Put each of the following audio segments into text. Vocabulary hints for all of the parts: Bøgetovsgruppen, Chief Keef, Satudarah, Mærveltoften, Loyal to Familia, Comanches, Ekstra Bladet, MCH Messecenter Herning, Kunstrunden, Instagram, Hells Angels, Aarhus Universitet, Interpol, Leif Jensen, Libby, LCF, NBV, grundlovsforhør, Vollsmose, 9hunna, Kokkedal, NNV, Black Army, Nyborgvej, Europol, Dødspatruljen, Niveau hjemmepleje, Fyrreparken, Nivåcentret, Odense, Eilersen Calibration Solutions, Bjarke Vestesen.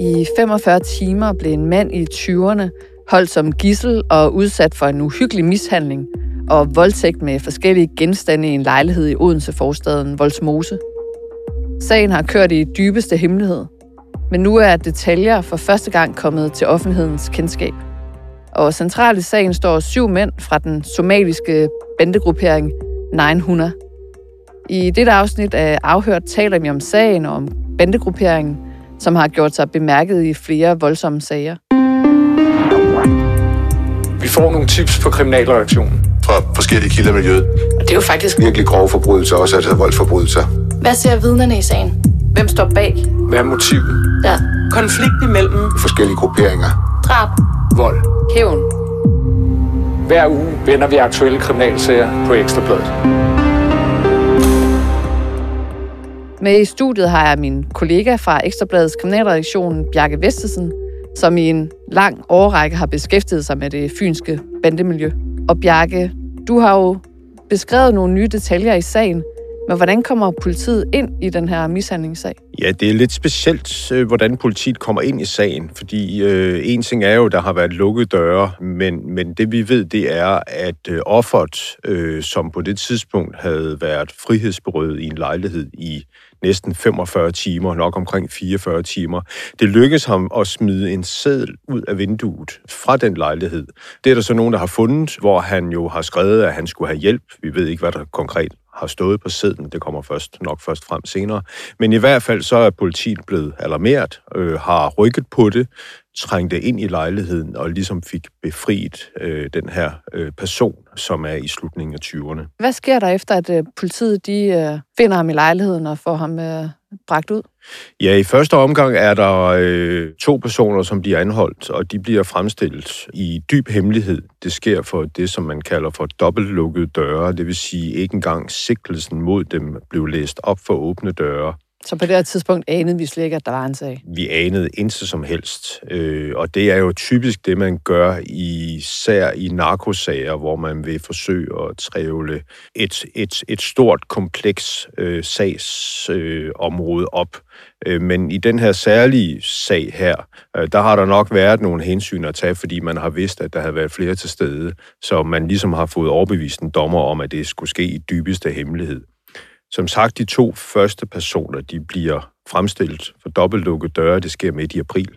I 45 timer blev en mand i 20'erne holdt som gidsel og udsat for en uhyggelig mishandling og voldtægt med forskellige genstande i en lejlighed i Odense-forstaden Vollsmose. Sagen har kørt i dybeste hemmelighed, men nu er detaljer for første gang kommet til offentlighedens kendskab. Og centralt i sagen står 7 mænd fra den somaliske bandegruppering 9hunna. I dette afsnit af Afhørt taler vi om sagen og om bandegrupperingen, som har gjort sig bemærket i flere voldsomme sager. Vi får nogle tips på kriminalreaktionen fra forskellige kilder i miljøet. Det er jo faktisk virkelig grove forbrydelser, også altså voldsforbrydelser. Hvad ser vidnerne i sagen? Hvem står bag? Hvad er motivet? Ja. Konflikt imellem forskellige grupperinger. Drab. Vold. Hævn. Hver uge vender vi aktuelle kriminalsager på Ekstra Bladet. Med i studiet har jeg min kollega fra Ekstra Bladets kriminalredaktion, Bjarke Vestesen, som i en lang årrække har beskæftiget sig med det fynske bandemiljø. Og Bjarke, du har jo beskrevet nogle nye detaljer i sagen, men hvordan kommer politiet ind i den her mishandlingssag? Ja, det er lidt specielt, hvordan politiet kommer ind i sagen, fordi en ting er jo, der har været lukkede døre, men det vi ved, det er, at offeret, som på det tidspunkt havde været frihedsberøvet i en lejlighed i næsten 45 timer, nok omkring 44 timer. Det lykkedes ham at smide en seddel ud af vinduet fra den lejlighed. Det er der så nogen, der har fundet, hvor han jo har skrevet, at han skulle have hjælp. Vi ved ikke, hvad der konkret har stået på sedlen. Det kommer nok først frem senere. Men i hvert fald så er politiet blevet alarmeret, har rykket på det, trængte ind i lejligheden og ligesom fik befriet den her person, som er i slutningen af 20'erne. Hvad sker der efter, at politiet finder ham i lejligheden og får ham bragt ud? Ja, i første omgang er der 2 personer, som bliver anholdt, og de bliver fremstillet i dyb hemmelighed. Det sker for det, som man kalder for dobbeltlukkede døre, det vil sige ikke engang sigtelsen mod dem blev læst op for åbne døre. Så på det her tidspunkt anede vi slet ikke, at der var en sag? Vi anede intet som helst. Og det er jo typisk det, man gør især i narkosager, hvor man vil forsøge at trævle et stort, kompleks sagsområde op. Men i den her særlige sag her, der har der nok været nogle hensyn at tage, fordi man har vidst, at der havde været flere til stede, så man ligesom har fået overbevist en dommer om, at det skulle ske i dybeste hemmelighed. Som sagt, de 2 første personer, de bliver fremstillet for dobbeltlukkede døre, det sker midt i april.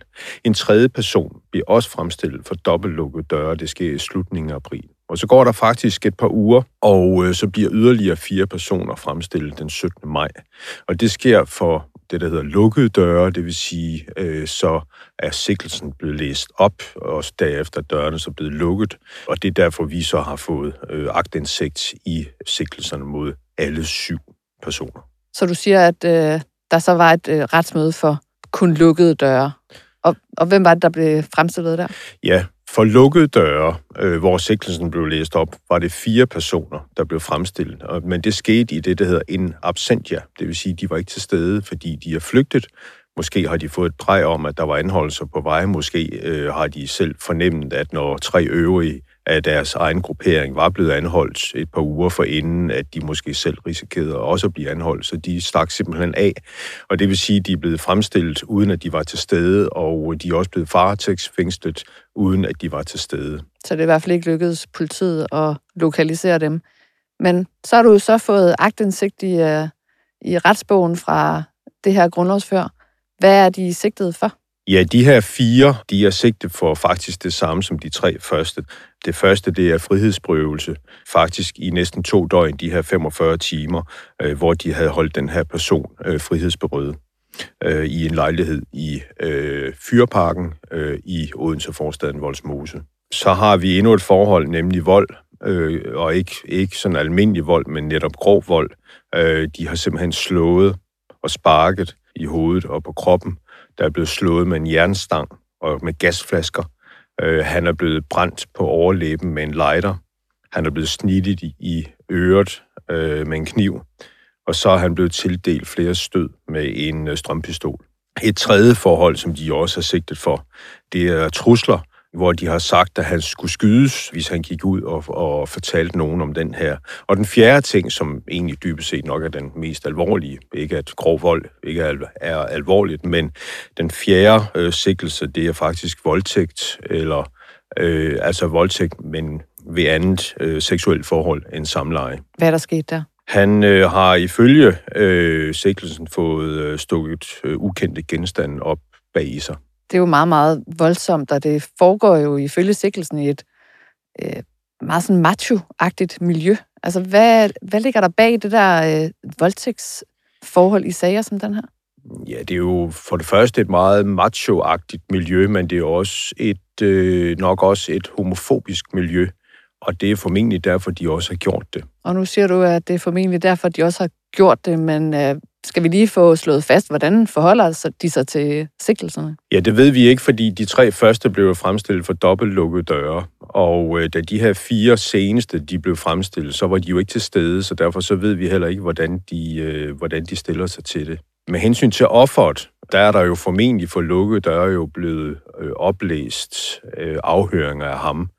En 3. person bliver også fremstillet for dobbeltlukkede døre, det sker i slutningen af april. Og så går der faktisk et par uger, og så bliver yderligere 4 personer fremstillet den 17. maj. Og det sker for det, der hedder lukkede døre, det vil sige, så er sigtelsen blevet læst op, og derefter dørene så blevet lukket. Og det er derfor, vi så har fået aktindsigt i sigtelserne mod alle 7 personer. Så du siger, at der så var et retsmøde for kun lukkede døre. Og hvem var det, der blev fremstillet der? Ja, for lukkede døre, hvor sigtelsen blev læst op, var det 4 personer, der blev fremstillet. Men det skete i det, der hedder in absentia. Det vil sige, at de var ikke til stede, fordi de er flygtet. Måske har de fået et drej om, at der var anholdelser på vej. Måske har de selv fornemt, at når 3 øvrige at deres egen gruppering var blevet anholdt et par uger forinden, at de måske selv risikerede også at blive anholdt, så de stak simpelthen af. Og det vil sige, at de er blevet fremstillet, uden at de var til stede, og de er også blevet varetægtsfængslet, uden at de var til stede. Så det er i hvert fald ikke lykkedes politiet at lokalisere dem. Men så har du så fået aktindsigt i retsbogen fra det her grundlovsfører. Hvad er de sigtet for? Ja, de her 4, de er sigtet for faktisk det samme som de 3 første. Det første, det er frihedsberøvelse. Faktisk i næsten 2 døgn, de her 45 timer, hvor de havde holdt den her person frihedsberøvet i en lejlighed i Fyrreparken i Odense-forstaden Vollsmose. Så har vi endnu et forhold, nemlig vold. Og ikke sådan almindelig vold, men netop grov vold. De har simpelthen slået og sparket i hovedet og på kroppen. Der er blevet slået med en jernstang og med gasflasker. Han er blevet brændt på overlæben med en lighter. Han er blevet snittet i øret med en kniv. Og så er han blevet tildelt flere stød med en strømpistol. Et tredje forhold, som de også er sigtet for, det er trusler. hvor de har sagt, at han skulle skydes, hvis han gik ud og fortalte nogen om den her. Og den fjerde ting, som egentlig dybest set nok er den mest alvorlige, ikke at grov vold ikke er alvorligt, men den fjerde sigtelse, det er faktisk voldtægt, eller altså voldtægt, men ved andet seksuelt forhold end samleje. Hvad er der sket der? Han har ifølge sigtelsen fået stukket ukendte genstande op bag i sig. Det er jo meget, meget voldsomt, og det foregår jo ifølge sigtelsen i et meget sådan macho-agtigt miljø. Altså, hvad ligger der bag det der voldtægtsforhold i sager som den her? Ja, det er jo for det første et meget macho-agtigt miljø, men det er også nok også et homofobisk miljø, og det er formentlig derfor, de også har gjort det. Og nu siger du, at det er formentlig derfor, de også har gjort det, men skal vi lige få slået fast, hvordan forholder de sig til sigtelserne? Ja, det ved vi ikke, fordi de tre første blev fremstillet for dobbeltlukkede døre, og da de her fire seneste de blev fremstillet, så var de jo ikke til stede, så derfor så ved vi heller ikke, hvordan de stiller sig til det. Med hensyn til offeret, der er der jo formentlig for lukkede døre jo blevet oplæst afhøringer af ham.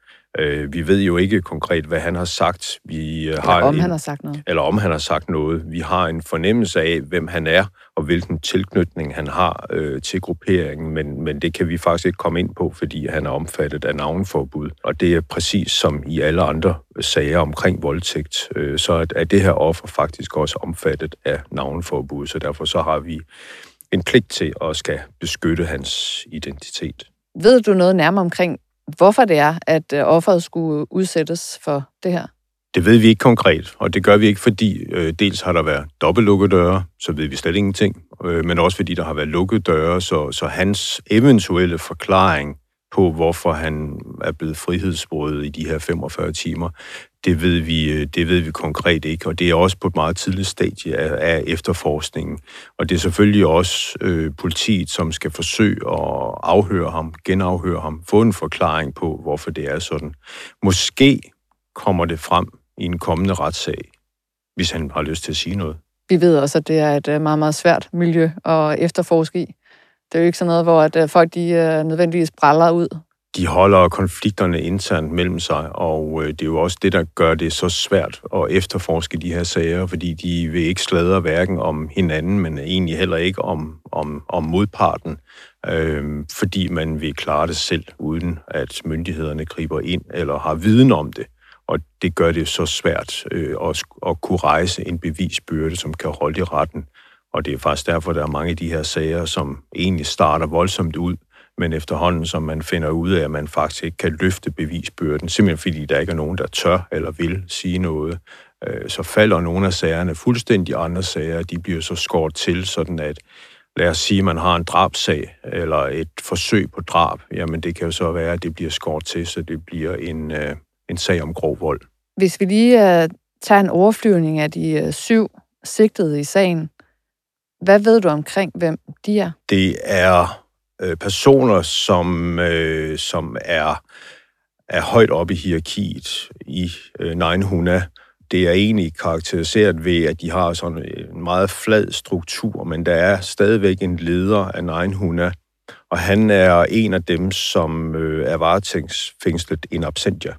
Vi ved jo ikke konkret, hvad han har sagt. Eller om han har sagt noget. Vi har en fornemmelse af, hvem han er, og hvilken tilknytning han har til grupperingen, men det kan vi faktisk ikke komme ind på, fordi han er omfattet af navneforbud. Og det er præcis som i alle andre sager omkring voldtægt, så er det her offer faktisk også omfattet af navneforbud, så derfor så har vi en pligt til at skal beskytte hans identitet. Ved du noget nærmere omkring, hvorfor det er, at offeret skulle udsættes for det her? Det ved vi ikke konkret, og det gør vi ikke, fordi dels har der været dobbeltlukkede døre, så ved vi slet ingenting, men også fordi der har været lukkede døre, så hans eventuelle forklaring på, hvorfor han er blevet frihedsberøvet i de her 45 timer, det ved vi konkret ikke, og det er også på et meget tidligt stadie af efterforskningen. Og det er selvfølgelig også politiet, som skal forsøge at afhøre ham, genafhøre ham, få en forklaring på, hvorfor det er sådan. Måske kommer det frem i en kommende retssag, hvis han har lyst til at sige noget. Vi ved også, at det er et meget, meget svært miljø at efterforske i. Det er jo ikke sådan noget, hvor at folk de nødvendigvis bræller ud. De holder konflikterne internt mellem sig, og det er jo også det, der gør det så svært at efterforske de her sager, fordi de vil ikke sladre hverken om hinanden, men egentlig heller ikke om modparten, fordi man vil klare det selv, uden at myndighederne griber ind eller har viden om det. Og det gør det så svært at kunne rejse en bevisbyrde, som kan holde i retten. Og det er faktisk derfor, der er mange af de her sager, som egentlig starter voldsomt ud, men efterhånden, som man finder ud af, at man faktisk ikke kan løfte bevisbyrden, simpelthen fordi der ikke er nogen, der tør eller vil sige noget, så falder nogle af sagerne fuldstændig andre sager, de bliver så skåret til, sådan at, lad os sige, at man har en drabsag eller et forsøg på drab, jamen det kan jo så være, at det bliver skåret til, så det bliver en sag om grov vold. Hvis vi lige tager en overflyvning af de 7 sigtede i sagen, hvad ved du omkring, hvem de er? Det er personer, som er højt oppe i hierarkiet i 9hunna. Det er egentlig karakteriseret ved, at de har sådan en meget flad struktur, men der er stadigvæk en leder af 9hunna, og han er en af dem, som er varetægtsfængslet in absentia,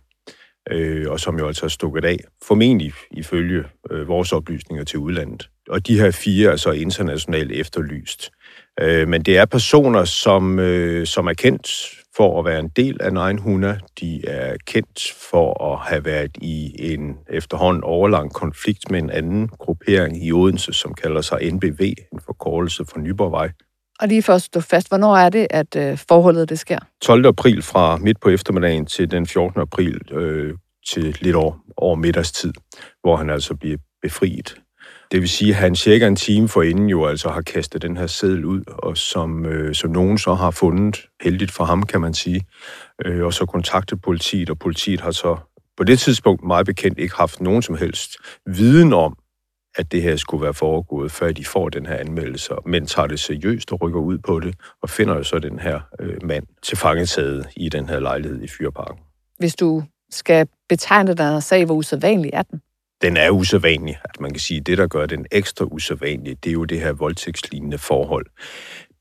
og som jo altså er stukket af, formentlig ifølge vores oplysninger til udlandet. Og de her 4 er så internationalt efterlyst. Men det er personer, som er kendt for at være en del af 9hunna. De er kendt for at have været i en efterhånden overlang konflikt med en anden gruppering i Odense, som kalder sig NBV, en forkortelse for Nyborgvej. Og lige for at stå fast, hvornår er det, at forholdet det sker? 12. april fra midt på eftermiddagen til den 14. april til lidt over middagstid, hvor han altså bliver befriet. Det vil sige, at han cirka en time forinden jo altså har kastet den her seddel ud, og som nogen så har fundet, heldigt for ham kan man sige, og så kontaktet politiet, og politiet har så på det tidspunkt meget bekendt ikke haft nogen som helst viden om, at det her skulle være foregået, før de får den her anmeldelse, men tager det seriøst og rykker ud på det, og finder jo så den her mand til fangetaget i den her lejlighed i Fyrreparken. Hvis du skal betegne den sag, hvor usædvanlig er den? Den er usædvanlig. At man kan sige, at det, der gør den ekstra usædvanlig, det er jo det her voldtægtslignende forhold.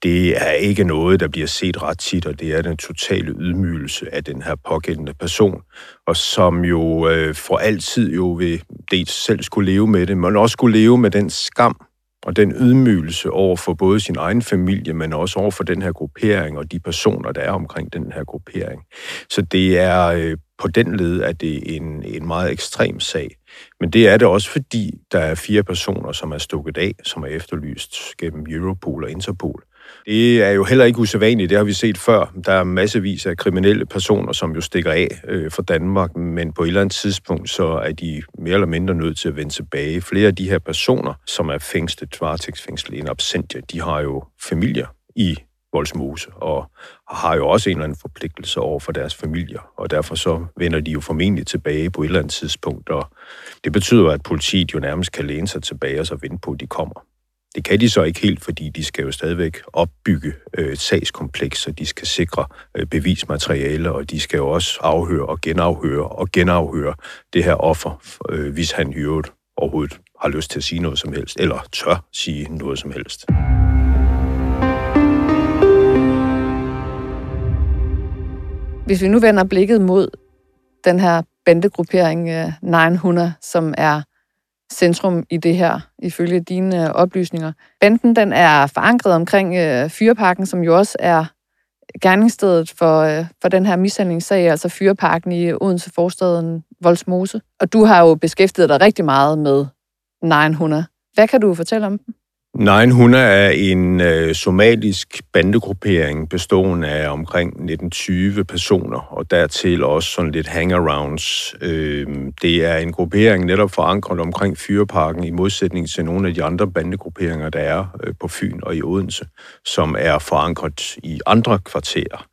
det er ikke noget, der bliver set ret tit, og det er den totale ydmygelse af den her pågældende person, og som jo for altid jo vil dels selv skulle leve med det, men også skulle leve med den skam og den ydmygelse over for både sin egen familie, men også over for den her gruppering og de personer, der er omkring den her gruppering. Så det er på den led, at det er en meget ekstrem sag. Men det er det også, fordi der er 4 personer, som er stukket af, som er efterlyst gennem Europol og Interpol. Det er jo heller ikke usædvanligt, det har vi set før. Der er massevis af kriminelle personer, som jo stikker af fra Danmark, men på et eller andet tidspunkt, så er de mere eller mindre nødt til at vende tilbage. Flere af de her personer, som er fængslet, varetægtsfængslet, in absentia, de har jo familier i Vollsmose, og har jo også en eller anden forpligtelse over for deres familier, og derfor så vender de jo formentlig tilbage på et eller andet tidspunkt, og det betyder, at politiet jo nærmest kan læne sig tilbage og så vente på, at de kommer. Det kan de så ikke helt, fordi de skal jo stadigvæk opbygge et sagskompleks, og de skal sikre bevismateriale, og de skal jo også afhøre og genafhøre det her offer, hvis han i øvrigt overhovedet har lyst til at sige noget som helst, eller tør sige noget som helst. Hvis vi nu vender blikket mod den her bandegruppering 9hunna, som er centrum i det her, ifølge dine oplysninger. Banden den er forankret omkring Fyrreparken, som jo også er gerningsstedet for den her mishandlingssag, altså Fyrreparken i Odense forstaden Vollsmose. Og du har jo beskæftiget dig rigtig meget med 9hunna. Hvad kan du fortælle om den? 9hunna er en somalisk bandegruppering bestående af omkring 19-20 personer, og dertil også sådan lidt hangarounds. Det er en gruppering netop forankret omkring Fyrreparken i modsætning til nogle af de andre bandegrupperinger, der er på Fyn og i Odense, som er forankret i andre kvarterer.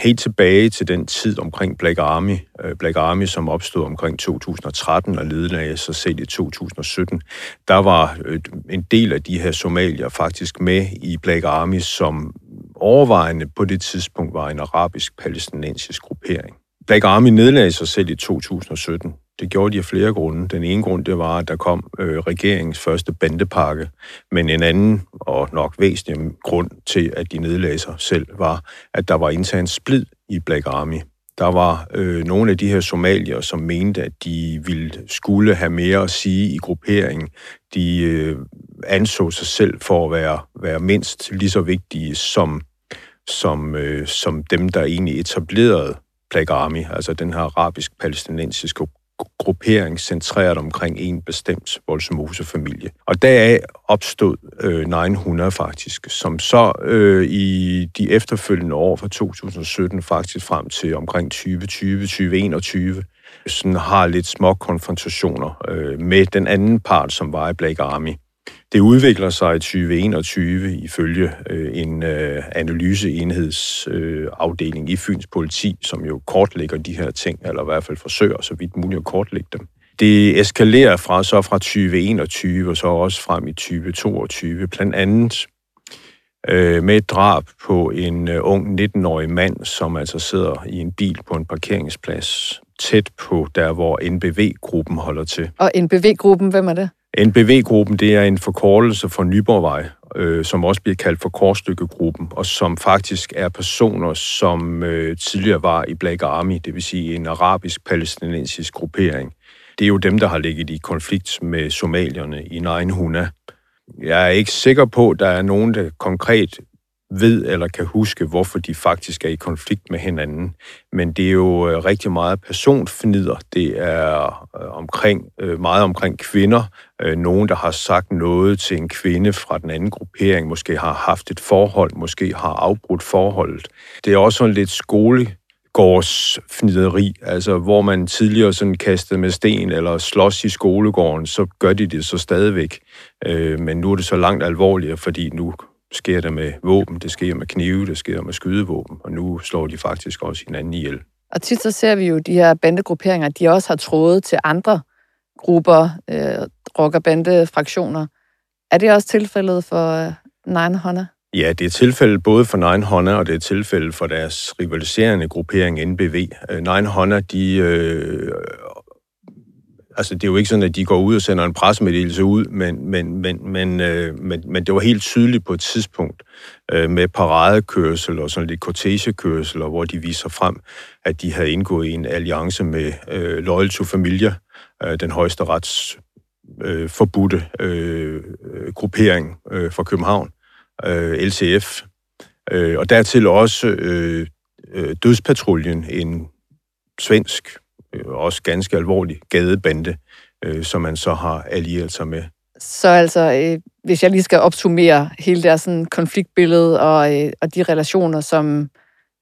Helt tilbage til den tid omkring Black Army. Black Army, som opstod omkring 2013 og ledte sig selv i 2017. Der var en del af de her somalier faktisk med i Black Army, som overvejende på det tidspunkt var en arabisk-palæstinensisk gruppering. Black Army nedlagde sig selv i 2017. Det gjorde de af flere grunde. Den ene grund, det var, at der kom regeringens første bandepakke, men en anden og nok væsentlig grund til, at de nedlagde sig selv, var, at der var intern splid i Black Army. Der var nogle af de her somalier, som mente, at de skulle have mere at sige i grupperingen. De anså sig selv for at være mindst lige så vigtige som dem, der egentlig etablerede Black Army, altså den her arabisk-palæstinensiske gruppering centreret omkring en bestemt Vollsmose-familie. Og deraf opstod 9hunna faktisk, som så i de efterfølgende år fra 2017 faktisk frem til omkring 2020-2021 sådan har lidt små konfrontationer med den anden part, som var i Black Army. Det udvikler sig i 2021 ifølge en analyseenhedsafdeling i Fyns politi, som jo kortlægger de her ting, eller i hvert fald forsøger så vidt muligt at kortlægge dem. Det eskalerer fra 2021 og så også frem i 2022, blandt andet med et drab på en ung 19-årig mand, som altså sidder i en bil på en parkeringsplads tæt på der, hvor NBV-gruppen holder til. Og NBV-gruppen, hvem er det? NBV-gruppen, det er en forkortelse for Nyborgvej, som også bliver kaldt for Korsstykkegruppen, og som faktisk er personer, som tidligere var i Black Army, det vil sige en arabisk-palæstinensisk gruppering. Det er jo dem, der har ligget i konflikt med somalierne i 9hunna. Jeg er ikke sikker på, at der er nogen, der konkret ved eller kan huske, hvorfor de faktisk er i konflikt med hinanden. Men det er jo rigtig meget personfnider. Det er meget omkring kvinder. Nogen, der har sagt noget til en kvinde fra den anden gruppering, måske har haft et forhold, måske har afbrudt forholdet. Det er også sådan lidt skolegårdsfnideri, altså hvor man tidligere sådan kastede med sten eller slås i skolegården, så gør de det så stadigvæk. Men nu er det så langt alvorligere, fordi nu sker der med våben, det sker med knive, det sker med skydevåben, og nu slår de faktisk også hinanden ihjel. Og tit så ser vi jo de her bandegrupperinger, de også har trådet til andre grupper, rockerbandefraktioner. Er det også tilfældet for 9hunna? Ja, det er tilfældet både for 9hunna, og det er tilfældet for deres rivaliserende gruppering NBV. 9hunna, de Altså, det er jo ikke sådan, at de går ud og sender en pressemeddelelse ud, men det var helt tydeligt på et tidspunkt med paradekørsel og sådan lidt kortegekørsel, hvor de viser frem, at de havde indgået en alliance med Loyal to Familia, den højeste rets forbudte gruppering fra København, LCF, og dertil også Dødspatruljen, en svensk, også ganske alvorlig gadebande, som man så har allieret sig med. Så altså, hvis jeg lige skal opsummere hele deres sådan, konfliktbillede og de relationer, som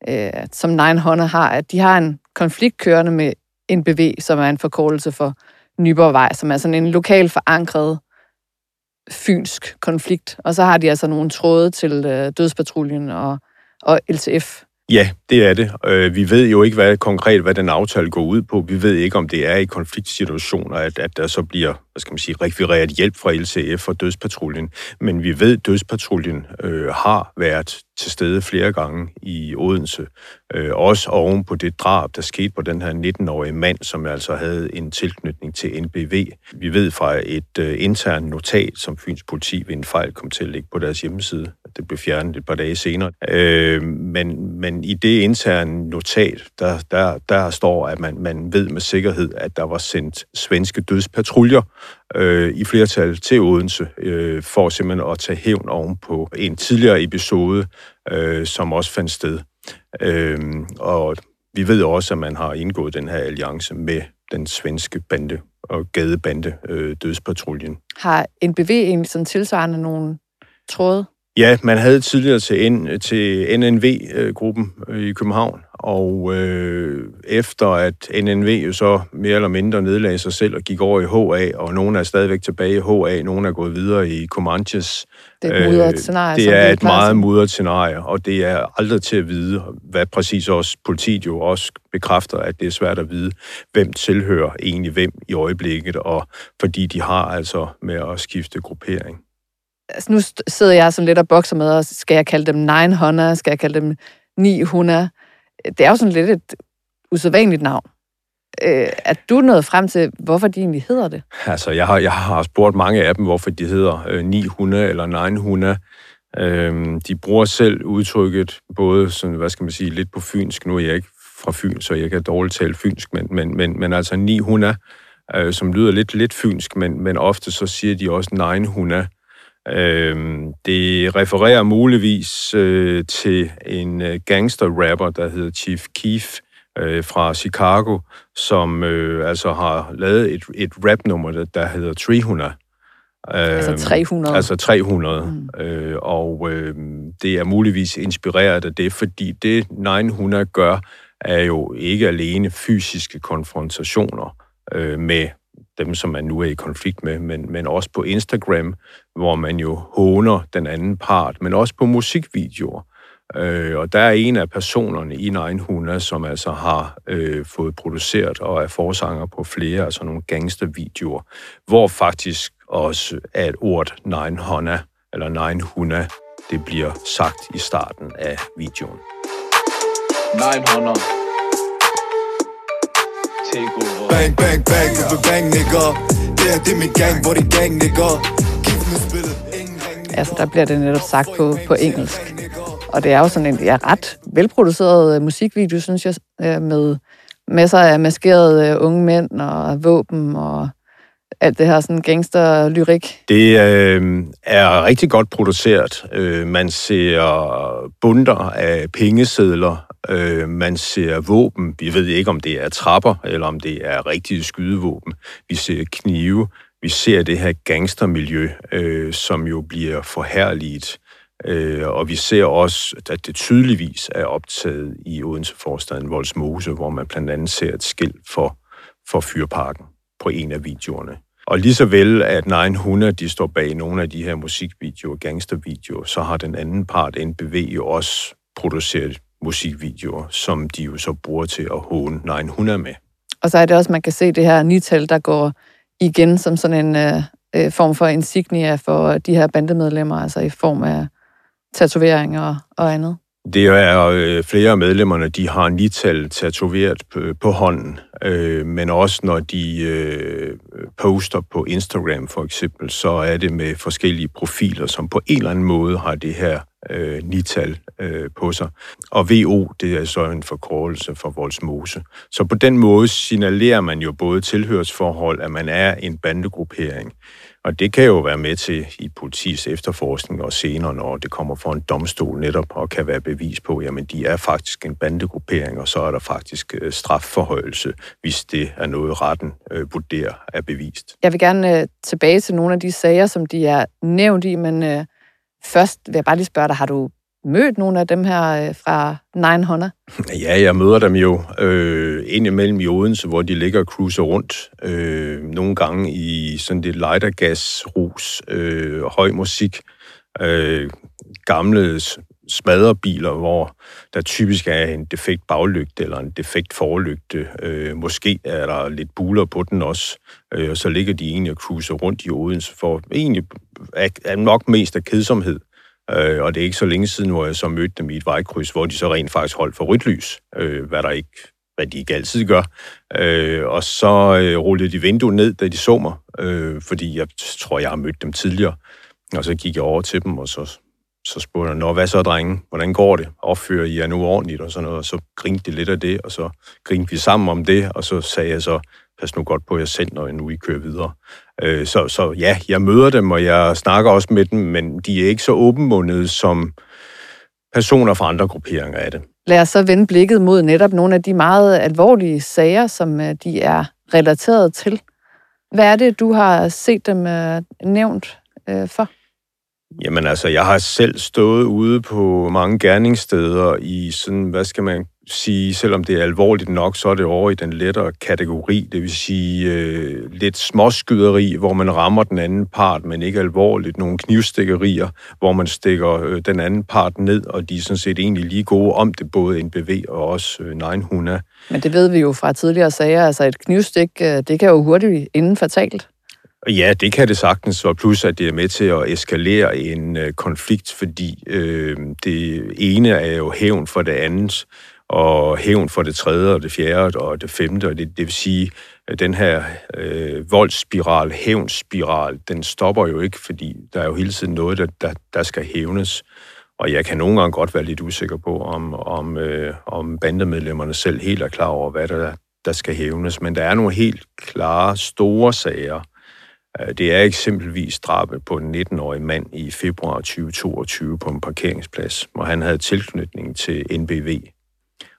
9hunna har, at de har en konflikt kørende med NBV, som er en forkortelse for Nyborgvej, som er sådan en lokal forankret fynsk konflikt. Og så har de altså nogle tråde til Dødspatruljen og LCF. Ja, det er det. Vi ved jo ikke konkret, hvad den aftale går ud på. Vi ved ikke, om det er i konfliktsituationer, at der så bliver, hvad skal man sige, rekvireret hjælp fra LCF og Dødspatruljen. Men vi ved, at Dødspatruljen har været til stede flere gange i Odense. Også oven på det drab, der skete på den her 19-årige mand, som altså havde en tilknytning til NBV. Vi ved fra et internt notat, som Fyns Politi ved en fejl kom til at lægge på deres hjemmeside. Det blev fjernet et par dage senere. Men i det interne notat, der står, at man ved med sikkerhed, at der var sendt svenske dødspatruljer i flertal til Odense, for simpelthen at tage hævn oven på en tidligere episode, som også fandt sted. Og vi ved også, at man har indgået den her alliance med den svenske bande og gadebande Dødspatruljen. Har NBV egentlig sådan tilsvarende nogle tråde? Ja, man havde tidligere til NNV-gruppen i København, og efter at NNV jo så mere eller mindre nedlagde sig selv og gik over i HA, og nogen er stadigvæk tilbage i HA, nogen er gået videre i Comanches. Det er et mudret scenarie. Det er et meget mudret scenarie, og det er aldrig til at vide, hvad præcis også politiet jo også bekræfter, at det er svært at vide, hvem tilhører egentlig hvem i øjeblikket, og fordi de har altså med at skifte gruppering. Altså, nu sidder jeg sådan lidt og bokser med, og skal jeg kalde dem 9hunna, skal jeg kalde dem 9hunna? Det er jo sådan lidt et usædvanligt navn. Er du nået frem til, hvorfor de egentlig hedder det? Altså, jeg har spurgt mange af dem, hvorfor de hedder 9hunna eller 9hunna. De bruger selv udtrykket både, sådan, hvad skal man sige, lidt på fynsk. Nu er jeg ikke fra Fyn, så jeg kan dårligt tale fynsk, men altså 9hunna, som lyder lidt fynsk, men ofte så siger de også 9hunna. Det refererer muligvis til en gangster-rapper, der hedder Chief Keef fra Chicago, som altså har lavet et rap-nummer, der hedder 300. Altså 300. Altså 300. Og det er muligvis inspireret af det, fordi det 900 gør, er jo ikke alene fysiske konfrontationer med dem, som man nu er i konflikt med, men også på Instagram, hvor man jo håner den anden part, men også på musikvideoer. Og der er en af personerne i 9hunna, som altså har fået produceret og er forsanger på flere af sådan nogle gangstervideoer, hvor faktisk også er et ord 9hunna, eller 9hunna, det bliver sagt i starten af videoen. 9hunna. Bang, bang, bang, du bang, nigger. Det her, det er min gang, hvor det gang, nigger. Altså, der bliver det netop sagt på engelsk. Og det er jo sådan en ret velproduceret musikvideo, synes jeg, med masser af maskerede unge mænd og våben og alt det her sådan gangster-lyrik. Det er rigtig godt produceret. Man ser bunter af pengesedler. Man ser våben. Vi ved ikke, om det er trapper, eller om det er rigtige skydevåben. Vi ser knive. Vi ser det her gangstermiljø, som jo bliver forherliget. Og vi ser også, at det tydeligvis er optaget i Odense-forstaden Vollsmose, hvor man blandt andet ser et skilt for Fyrreparken på en af videoerne. Og lige så vel, at 9hunna, de står bag nogle af de her musikvideoer, gangstervideoer, så har den anden part, NBV, jo også produceret musikvideoer, som de jo så bruger til at håne 9hunna med. Og så er det også, man kan se det her nital, der går igen som sådan en form for insignia for de her bandemedlemmer, altså i form af tatoveringer og andet. Det er flere af medlemmerne, de har nital tatoveret på hånden, men også når de poster på Instagram for eksempel, så er det med forskellige profiler, som på en eller anden måde har det her nital på sig. Og VO, det er så en forkortelse for Vollsmose. Så på den måde signalerer man jo både tilhørsforhold, at man er en bandegruppering. Og det kan jo være med til i politiets efterforskning og senere, når det kommer fra en domstol netop og kan være bevis på, jamen de er faktisk en bandegruppering, og så er der faktisk strafforhøjelse, hvis det er noget retten vurderer er bevist. Jeg vil gerne tilbage til nogle af de sager, som de er nævnt i, men først vil jeg bare lige spørge dig, har du mødt nogle af dem her fra 9hunna? Ja, jeg møder dem jo indimellem i Odense, hvor de ligger og cruiser rundt. Nogle gange i sådan lidt lightergasrus, høj musik, gamle smadrebiler, hvor der typisk er en defekt baglygte eller en defekt forlygte. Måske er der lidt buler på den også, og så ligger de egentlig og cruiser rundt i Odense for egentlig er nok mest af kedsomhed. Og det er ikke så længe siden, hvor jeg så mødte dem i et vejkryds, hvor de så rent faktisk holdt for rødt lys, hvad de ikke altid gør. Og så rullede de vinduet ned, da de så mig, fordi jeg tror, jeg har mødt dem tidligere. Og så gik jeg over til dem, og så spurgte jeg, nå, hvad så, drenge? Hvordan går det? Opfører I jer nu ordentligt? Og sådan noget. Og så grinte de lidt af det, og så grinte vi sammen om det, og så sagde jeg så, pas nu godt på jer selv, når I nu kører videre. Så ja, jeg møder dem, og jeg snakker også med dem, men de er ikke så åbenmundede som personer fra andre grupperinger af det. Lad os så vende blikket mod netop nogle af de meget alvorlige sager, som de er relateret til. Hvad er det, du har set dem nævnt for? Jamen altså, jeg har selv stået ude på mange gerningssteder i sådan, hvad skal man sige, selvom det er alvorligt nok, så er det over i den lettere kategori, det vil sige lidt småskyderi, hvor man rammer den anden part, men ikke alvorligt. Nogle knivstikkerier, hvor man stikker den anden part ned, og de er sådan set egentlig lige gode om det, både NBV og også 9hunna. Men det ved vi jo fra tidligere sager, altså et knivstik, det kan jo hurtigt inden fatalt. Ja, det kan det sagtens, og plus at det er med til at eskalere en konflikt, fordi det ene er jo hævn for det andet, og hævn for det tredje, og det fjerde, og det femte, og det vil sige, at den her voldsspiral, hævnspiral, den stopper jo ikke, fordi der er jo hele tiden noget, der skal hævnes. Og jeg kan nogle gange godt være lidt usikker på, om bandemedlemmerne selv helt er klar over, hvad der skal hævnes, men der er nogle helt klare, store sager. Det er eksempelvis drabet på en 19-årig mand i februar 2022 på en parkeringsplads, hvor han havde tilknytning til NBV.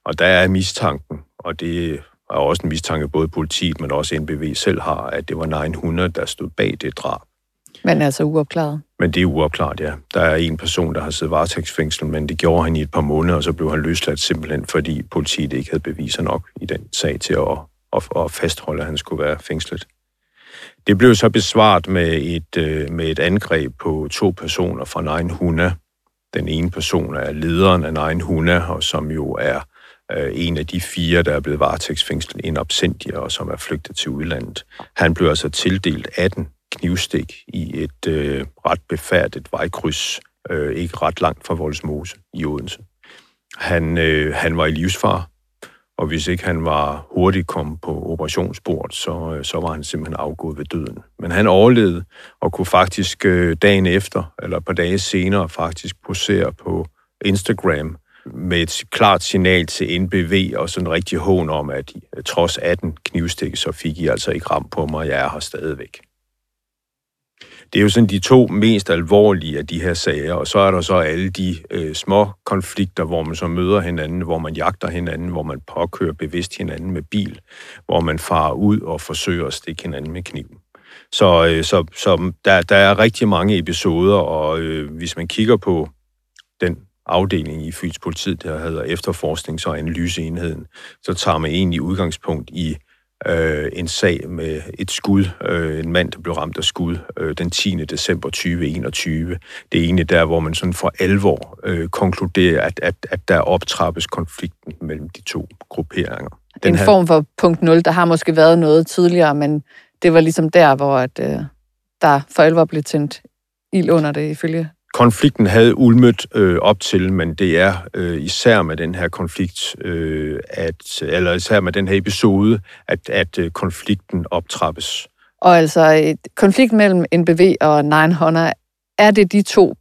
Og der er mistanken, og det er også en mistanke både politiet, men også NBV selv har, at det var 9hunna, der stod bag det drab. Men altså uopklaret? Men det er uopklaret, ja. Der er en person, der har siddet varetægtsfængsel, men det gjorde han i et par måneder, og så blev han løsladt simpelthen, fordi politiet ikke havde beviser nok i den sag til at fastholde, at han skulle være fængslet. Det blev så besvaret med et angreb på to personer fra 9hunna. Den ene person er lederen af 9hunna, og som jo er en af de fire, der er blevet varetægtsfængslet in absentia, og som er flygtet til udlandet. Han blev altså tildelt 18 knivstik i et ret befærdet vejkryds, ikke ret langt fra Vollsmose i Odense. Han var i livsfare, og hvis ikke han var hurtigt kommet på operationsbordet, så var han simpelthen afgået ved døden. Men han overlevede og kunne faktisk dagen efter, eller et par dage senere, faktisk posere på Instagram med et klart signal til NBV og sådan en rigtig hån om, at trods 18 knivstikke, så fik I altså ikke ramt på mig, og jeg er her stadigvæk. Det er jo sådan de to mest alvorlige af de her sager, og så er der så alle de små konflikter, hvor man så møder hinanden, hvor man jagter hinanden, hvor man påkører bevidst hinanden med bil, hvor man farer ud og forsøger at stikke hinanden med kniven. Så der er rigtig mange episoder, og hvis man kigger på den afdeling i Fyns Politiet, der hedder Efterforsknings- og Analyseenheden, så tager man egentlig udgangspunkt i en sag med et skud, en mand, der blev ramt af skud den 10. december 2021. Det er egentlig der, hvor man sådan for alvor konkluderer, at der optrappes konflikten mellem de to grupperinger. En form for punkt 0, der har måske været noget tidligere, men det var ligesom der, hvor der for alvor blev tændt ild under det, ifølge konflikten havde ulmet op til, men det er især med den her konflikt, eller især med den her episode, at konflikten optrappes. Og altså et konflikt mellem NBV og 9hunna, er det de to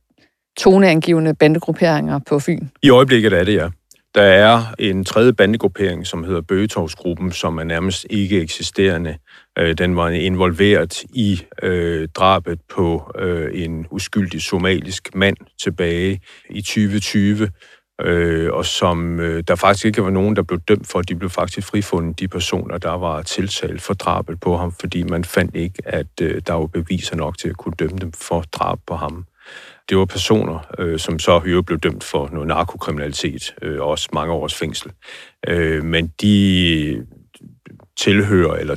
toneangivende bandegrupperinger på Fyn? I øjeblikket er det, ja. Der er en tredje bandegruppering, som hedder Bøgetovsgruppen, som er nærmest ikke eksisterende. Den var involveret i drabet på en uskyldig somalisk mand tilbage i 2020, og som der faktisk ikke var nogen, der blev dømt for. De blev faktisk frifundet, de personer, der var tiltalt for drabet på ham, fordi man fandt ikke, at der var beviser nok til at kunne dømme dem for drab på ham. Det var personer, som så blev dømt for noget narkokriminalitet, også mange års fængsel. Men de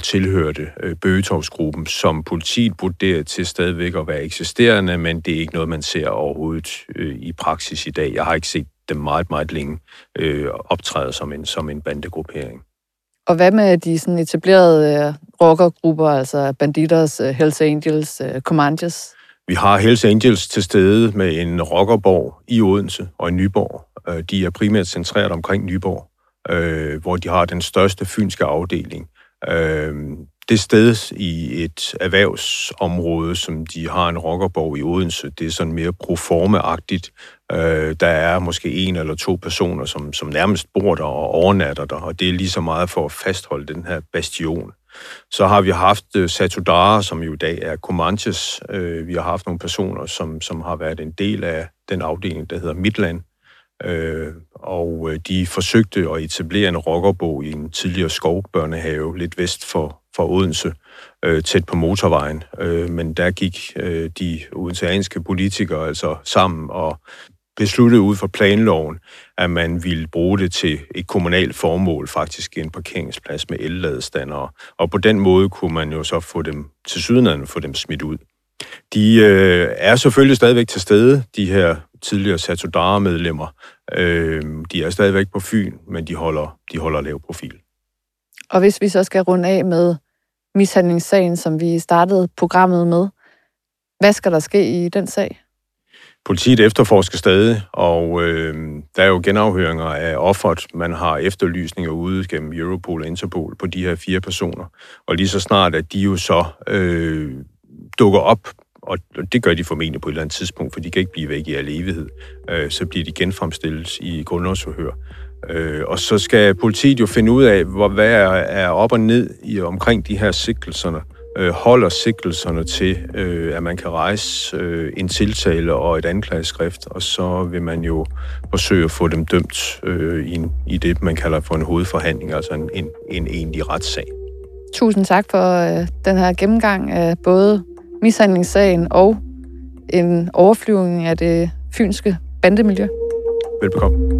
tilhørte Bøgetovsgruppen, som politiet vurderede til stadigvæk at være eksisterende, men det er ikke noget, man ser overhovedet i praksis i dag. Jeg har ikke set dem meget, meget længe optræde som en bandegruppering. Og hvad med de sådan etablerede rockergrupper, altså Banditers, Hells Angels, Comanches? Vi har Hells Angels til stede med en rockerborg i Odense og i Nyborg. De er primært centreret omkring Nyborg, hvor de har den største fynske afdeling. Det sted i et erhvervsområde, som de har en rockerborg i Odense, det er sådan mere proforma-agtigt. Der er måske en eller to personer, som nærmest bor der og overnatter der, og det er lige så meget for at fastholde den her bastion. Så har vi haft Satudarah, som jo i dag er Comanches. Vi har haft nogle personer, som har været en del af den afdeling, der hedder Midtland. Og de forsøgte at etablere en rockerborg i en tidligere skovbørnehave, lidt vest for Odense, tæt på motorvejen. Men der gik de odenseanske politikere altså sammen og besluttede ud fra planloven, at man ville bruge det til et kommunalt formål, faktisk en parkeringsplads med elladestandere. Og på den måde kunne man jo så få dem smidt ud. De er selvfølgelig stadigvæk til stede, de her tidligere Satudarah-medlemmer. De er stadigvæk på Fyn, men de holder lav profil. Og hvis vi så skal runde af med mishandlingssagen, som vi startede programmet med, hvad skal der ske i den sag? Politiet efterforsker stadig, og der er jo genafhøringer af offeret. Man har efterlysninger ude gennem Europol og Interpol på de her 4 personer. Og lige så snart, at de jo så dukker op, og det gør de formentlig på et eller andet tidspunkt, for de kan ikke blive væk i al evighed, så bliver de genfremstillet i grundlovsforhør. Og så skal politiet jo finde ud af, hvad er op og ned omkring de her sigtelserne. Holder sigtelserne til, at man kan rejse en tiltale og et anklageskrift, og så vil man jo forsøge at få dem dømt i det, man kalder for en hovedforhandling, altså en egentlig retssag. Tusind tak for den her gennemgang af både mishandlingssagen og en overflyvning af det fynske bandemiljø. Velbekomme.